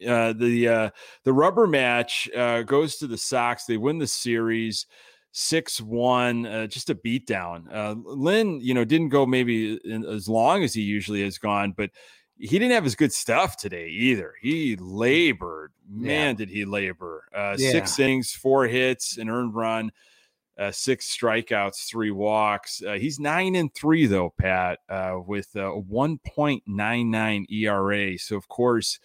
Uh, the uh, the rubber match uh, goes to the Sox. They win the series six one, uh, just a beatdown. Uh, Lynn, you know, didn't go maybe in, as long as he usually has gone, but he didn't have his good stuff today either. He labored. Man, yeah. did he labor. Uh, yeah. Six innings, four hits, an earned run, uh, six strikeouts, three walks. Uh, he's nine and three, though, Pat, uh, with a one point nine nine E R A. So, of course,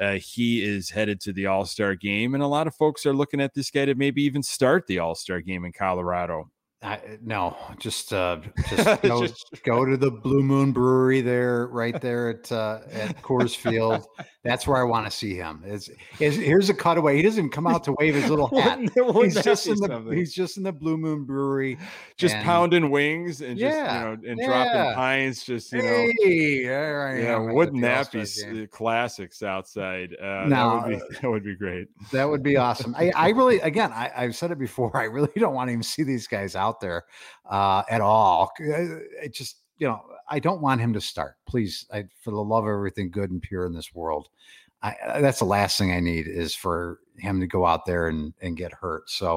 Uh, he is headed to the All-Star game, and a lot of folks are looking at this guy to maybe even start the All-Star game in Colorado. I, no, just uh, just, go, just go to the Blue Moon Brewery there, right there at uh, at Coors Field. That's where I want to see him. Is here's a cutaway. He doesn't come out to wave his little hat. he's just in the something. he's just in the Blue Moon Brewery, just and, pounding wings and just yeah, you know and yeah. dropping pints. Just you know, hey, all right, yeah. Right, wouldn't that be game. classics outside? Uh, no, that would, be, that would be great. That would be awesome. I, I really, again, I, I've said it before. I really don't want to even see these guys out. out there uh at all. It just, you know, I don't want him to start. Please, I for the love of everything good and pure in this world, I, I that's the last thing I need is for him to go out there and and get hurt. So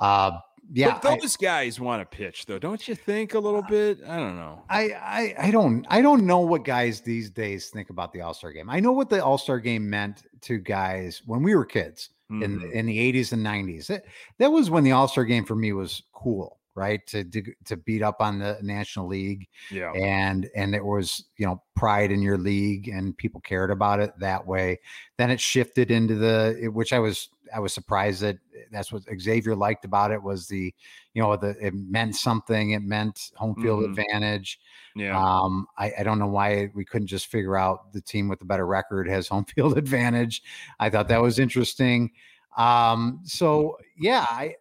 uh yeah, but those I, guys want to pitch though, don't you think, a little bit? I don't know. I, I I don't I don't know what guys these days think about the All-Star game. I know what the All-Star game meant to guys when we were kids mm-hmm. in the, in the eighties and nineties. That that was when the All-Star game for me was cool, right? To, to to beat up on the National League, yeah, and and it was, you know, pride in your league and people cared about it that way. Then it shifted into the it, which I was I was surprised that that's what Xavier liked about it, was the, you know, the it meant something. It meant home field mm-hmm. advantage. Yeah, um, I, I don't know why we couldn't just figure out the team with the better record has home field advantage. I thought that was interesting. Um, so yeah, I.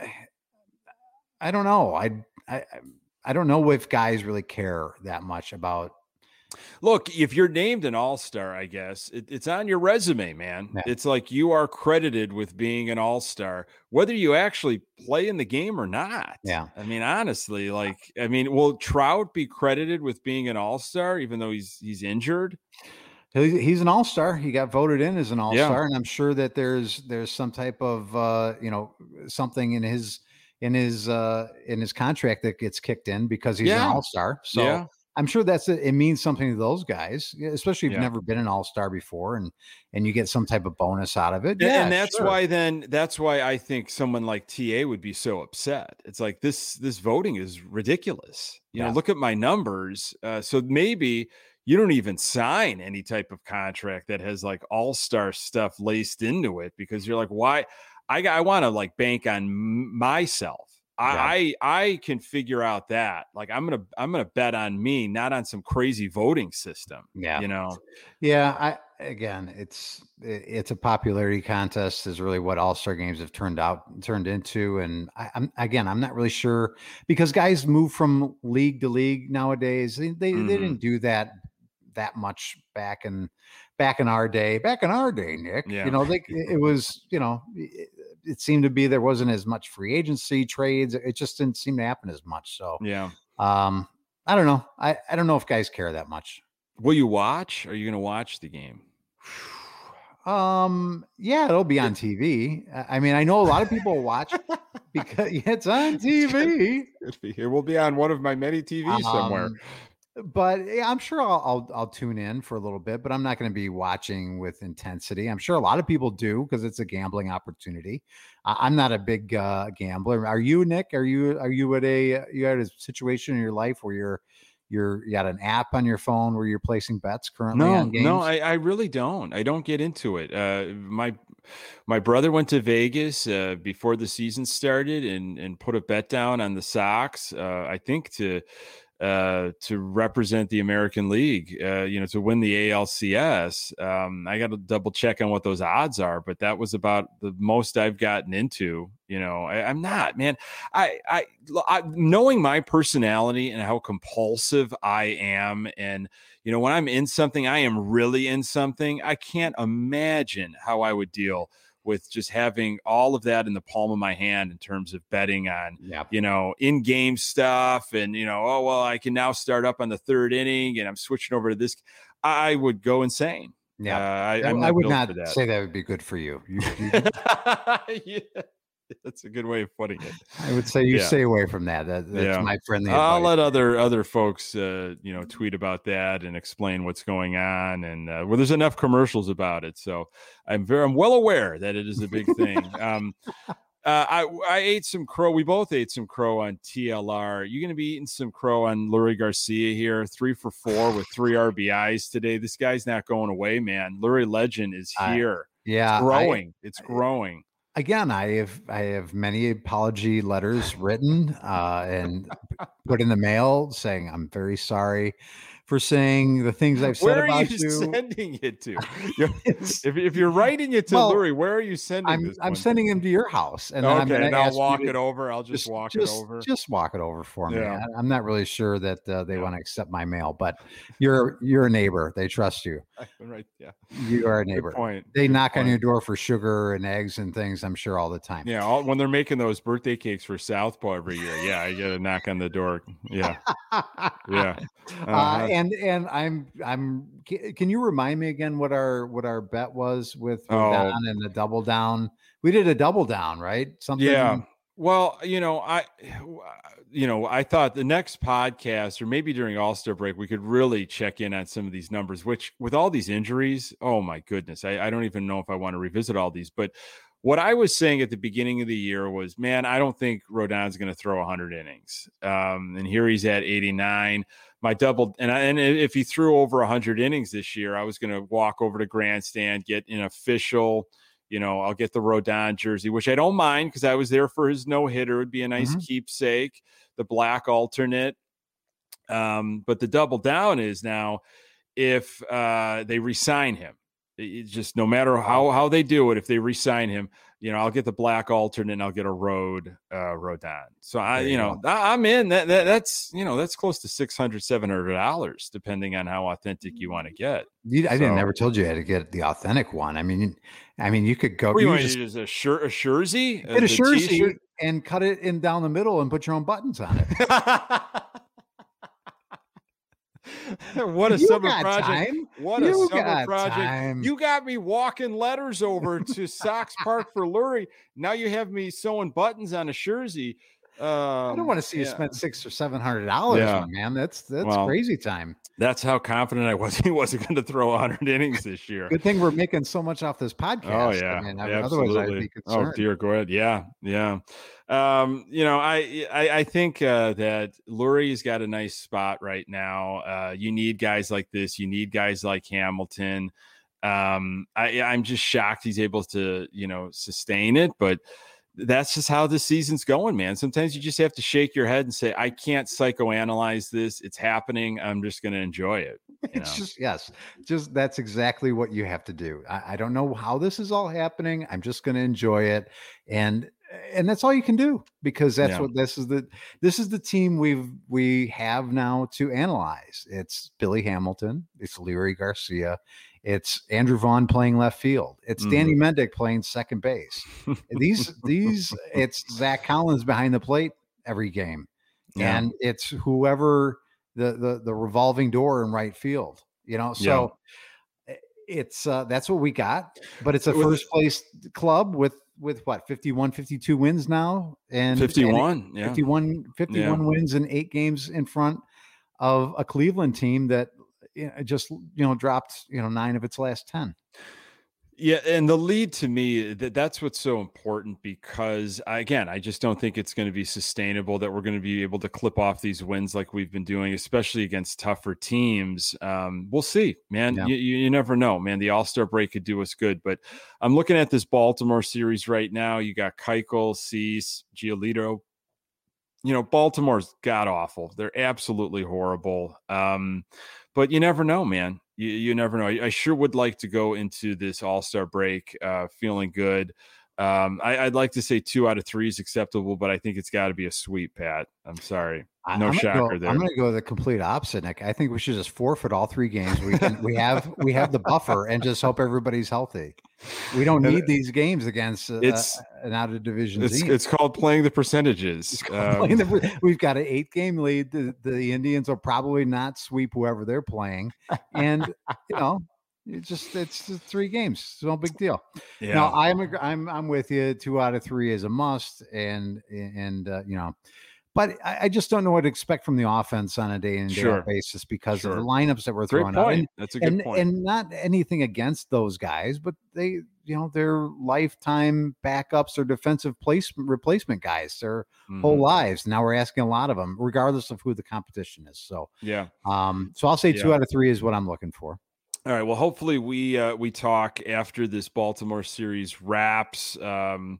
I I don't know. I I I don't know if guys really care that much about. Look, if you're named an all-star, I guess it, it's on your resume, man. Yeah. It's like you are credited with being an all-star, whether you actually play in the game or not. Yeah. I mean, honestly, like, I mean, will Trout be credited with being an all-star even though he's, he's injured? He's an all-star. He got voted in as an all-star. Yeah. And I'm sure that there's, there's some type of, uh, you know, something in his, in his, uh, in his contract that gets kicked in because he's yeah. an all-star. So yeah. I'm sure that's it. It means something to those guys, especially if yeah. you've never been an all-star before, and and you get some type of bonus out of it. Yeah, and that's sure. why then that's why I think someone like T A would be so upset. It's like this this voting is ridiculous. You yeah. know, look at my numbers. Uh, so maybe you don't even sign any type of contract that has like all-star stuff laced into it, because you're like, why? I I want to like bank on myself. I, yeah. I I can figure out that, like, I'm going to, I'm going to bet on me, not on some crazy voting system. Yeah. You know? Yeah. I, again, it's, it's a popularity contest is really what all-star games have turned out, turned into. And I, I'm, again, I'm not really sure, because guys move from league to league nowadays. They, they, mm-hmm. they didn't do that that much back in, back in our day, back in our day, Nick, yeah. you know, like it was, you know, it, it seemed to be, there wasn't as much free agency trades. It just didn't seem to happen as much. So, yeah. Um, I don't know. I, I don't know if guys care that much. Will you watch? Are you going to watch the game? Um, yeah, it'll be on T V. I mean, I know a lot of people watch because it's on T V. It will be on one of my many T Vs um, somewhere. But yeah, I'm sure I'll, I'll I'll tune in for a little bit, but I'm not going to be watching with intensity. I'm sure a lot of people do because it's a gambling opportunity. I, I'm not a big uh, gambler. Are you, Nick? Are you are you at a you had a situation in your life where you're you're you got an app on your phone where you're placing bets currently? No, on games? no, I, I really don't. I don't get into it. Uh, my my brother went to Vegas uh, before the season started and and put a bet down on the Sox. Uh, I think to. uh to represent the American League, uh you know, to win the A L C S. um I gotta double check on what those odds are, but that was about the most I've gotten into. You know, I, I'm not, man. I, I I knowing my personality and how compulsive I am, and you know, when I'm in something, I am really in something. I can't imagine how I would deal with just having all of that in the palm of my hand in terms of betting on, yep. you know, in-game stuff and, you know, oh, well, I can now start up on the third inning and I'm switching over to this. I would go insane. Yeah. Uh, I, I'm I would not that. say that would be good for you. you, you yeah. That's a good way of putting it. I would say you yeah. stay away from that. that that's yeah. my friendly advice. I'll let other other folks, uh, you know, tweet about that and explain what's going on. And uh, well, there's enough commercials about it, so I'm very, I'm well aware that it is a big thing. um, uh, I I ate some crow. We both ate some crow on T L R. You're going to be eating some crow on Leury Garcia here. Three for four with three R B Is today. This guy's not going away, man. Leury Legend is here. I, yeah, it's growing. I, it's growing. I, Again, I have I have many apology letters written uh, and put in the mail saying I'm very sorry for saying the things I've said about you. Where are you sending it to? You're, if, if you're writing it to well, Leury, where are you sending I'm, this I'm sending to? him to your house. And okay, then I'm and I'll walk it to, over. I'll just, just walk just, it over. Just walk it over for me. Yeah. I, I'm not really sure that uh, they yeah. want to accept my mail, but you're you're a neighbor. They trust you. Right, yeah. You are a neighbor. Good point. They Good knock point. on your door for sugar and eggs and things, I'm sure, all the time. Yeah, all, when they're making those birthday cakes for Southpaw every year. Yeah, I get a knock on the door. Yeah. yeah. Uh, uh, and and I'm I'm can you remind me again what our what our bet was with, with oh. Don and the double down? We did a double down, right? Something. Yeah. Well, you know, I you know, I thought the next podcast or maybe during All-Star break, we could really check in on some of these numbers, which with all these injuries, oh my goodness, I, I don't even know if I want to revisit all these, but what I was saying at the beginning of the year was, man, I don't think Rodon's going to throw one hundred innings. Um, and here he's at eighty-nine. My double, and, I, and if he threw over one hundred innings this year, I was going to walk over to Grandstand, get an official, you know, I'll get the Rodon jersey, which I don't mind because I was there for his no-hitter. It would be a nice mm-hmm. keepsake, the black alternate. Um, but the double down is now if uh, they re-sign him. It's just no matter how how they do it, if they re-sign him, you know, I'll get the black alternate and I'll get a road uh, Rodón. So I, you know, I, I'm in that, that. That's you know, that's close to six hundred, seven hundred dollars, depending on how authentic you want to get. You, I so, didn't never told you how to get the authentic one. I mean, I mean, you could go. What you want just, to use a shir- a jersey, get a jersey, and cut it in down the middle and put your own buttons on it. What a you summer project. Time. What a you summer project. Time. You got me walking letters over to Sox Park for Leury. Now you have me sewing buttons on a jersey. Um, I don't want to see yeah. you spend six or seven hundred dollars, yeah. man. That's that's well, crazy time. That's how confident I was he wasn't going to throw one hundred innings this year. Good thing we're making so much off this podcast. Oh yeah, I mean, I mean, otherwise I'd be concerned. Oh dear, go ahead. Yeah, yeah. Um, you know, I I, I think uh, that Leury's got a nice spot right now. Uh, you need guys like this. You need guys like Hamilton. Um, I, I'm just shocked he's able to you know sustain it, but. That's just how this season's going, man. Sometimes you just have to shake your head and say, I can't psychoanalyze this. It's happening. I'm just going to enjoy it. You know? just, yes. Just that's exactly what you have to do. I, I don't know how this is all happening. I'm just going to enjoy it. And, and that's all you can do because that's yeah. what this is. The, this is the team we've, we have now to analyze. It's Billy Hamilton. It's Leury García. It's Andrew Vaughn playing left field. It's Danny mm. Mendick playing second base. These, these, it's Zach Collins behind the plate every game. Yeah. And it's whoever the, the, the revolving door in right field, you know? So yeah. it's, uh, that's what we got, but it's a first place club with, with what, fifty-one, fifty-two wins now and fifty-one, and yeah. fifty-one, fifty-one yeah. wins and eight games in front of a Cleveland team that, it just, you know, dropped, you know, nine of its last ten. Yeah. And the lead to me, that that's what's so important because I, again, I just don't think it's going to be sustainable that we're going to be able to clip off these wins like we've been doing, especially against tougher teams. Um, we'll see, man. Yeah. You, you, you never know, man. The All-Star break could do us good, but I'm looking at this Baltimore series right now. You got Keuchel, Cease, Giolito, you know, Baltimore's god awful. They're absolutely horrible. Um, But you never know, man. You, you never know. I, I sure would like to go into this All-Star break uh, feeling good. Um, I, I'd like to say two out of three is acceptable, but I think it's got to be a sweep, Pat. I'm sorry. No I'm shocker go, there. I'm going to go the complete opposite, Nick. I think we should just forfeit all three games. We can, we have we have the buffer and just hope everybody's healthy. We don't need these games against uh, it's, an out-of-division it's, team. It's called playing the percentages. Um, playing the, we've got an eight-game lead. The, the Indians will probably not sweep whoever they're playing. And, you know, It's just it's just three games. It's no big deal. Yeah. No, I'm a, I'm I'm with you. Two out of three is a must, and and uh, you know, but I, I just don't know what to expect from the offense on a day in day sure. out basis because sure. of the lineups that we're Great throwing point. out. And, That's a good and, point. And not anything against those guys, but they you know they're lifetime backups or defensive placement replacement guys their mm-hmm. whole lives. Now we're asking a lot of them, regardless of who the competition is. So yeah, um, so I'll say yeah. two out of three is what I'm looking for. All right. Well, hopefully we uh, we talk after this Baltimore series wraps. Um,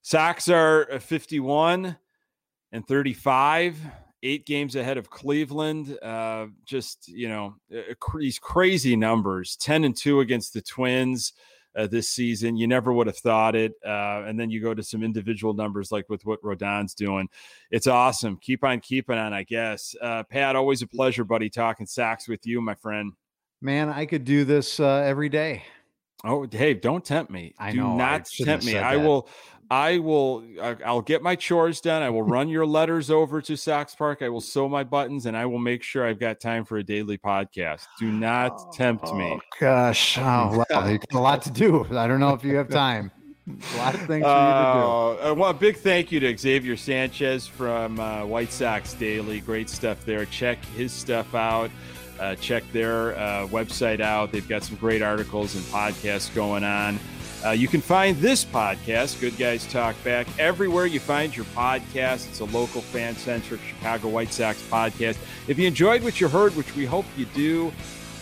Sox are fifty-one and thirty-five, eight games ahead of Cleveland. Uh, just you know these crazy numbers: ten and two against the Twins uh, this season. You never would have thought it. Uh, and then you go to some individual numbers like with what Rodón's doing. It's awesome. Keep on keeping on, I guess. Uh, Pat, always a pleasure, buddy, talking Sox with you, my friend. Man, I could do this uh, every day. Oh, hey, don't tempt me. I do know, not I tempt me. I will, I will, I'll get my chores done. I will run your letters over to Sox Park. I will sew my buttons and I will make sure I've got time for a daily podcast. Do not oh, tempt oh, me. Gosh. Oh, well, you got a lot to do. I don't know if you have time. A lot of things uh, for you to do. Well, a big thank you to Xavier Sanchez from uh, White Sox Daily. Great stuff there. Check his stuff out. Uh, check their uh, website out. They've got some great articles and podcasts going on. Uh, you can find this podcast, Good Guys Talk Back, everywhere you find your podcast. It's a local fan-centric Chicago White Sox podcast. If you enjoyed what you heard, which we hope you do,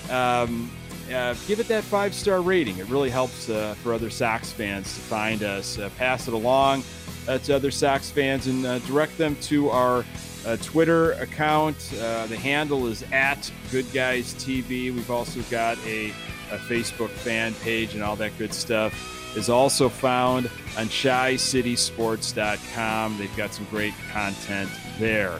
um, uh, give it that five-star rating. It really helps uh, for other Sox fans to find us. Uh, pass it along uh, to other Sox fans and uh, direct them to our Uh, Twitter account. Uh, the handle is at Good Guys T V. We've also got a a Facebook fan page and all that good stuff, is also found on chi city sports dot com. They've got some great content there.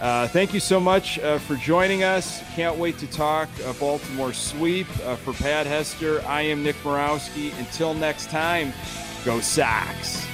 Uh, thank you so much uh, for joining us. Can't wait to talk uh, Baltimore sweep. Uh, for Pat Hester, I am Nick Morawski. Until next time, go Sox.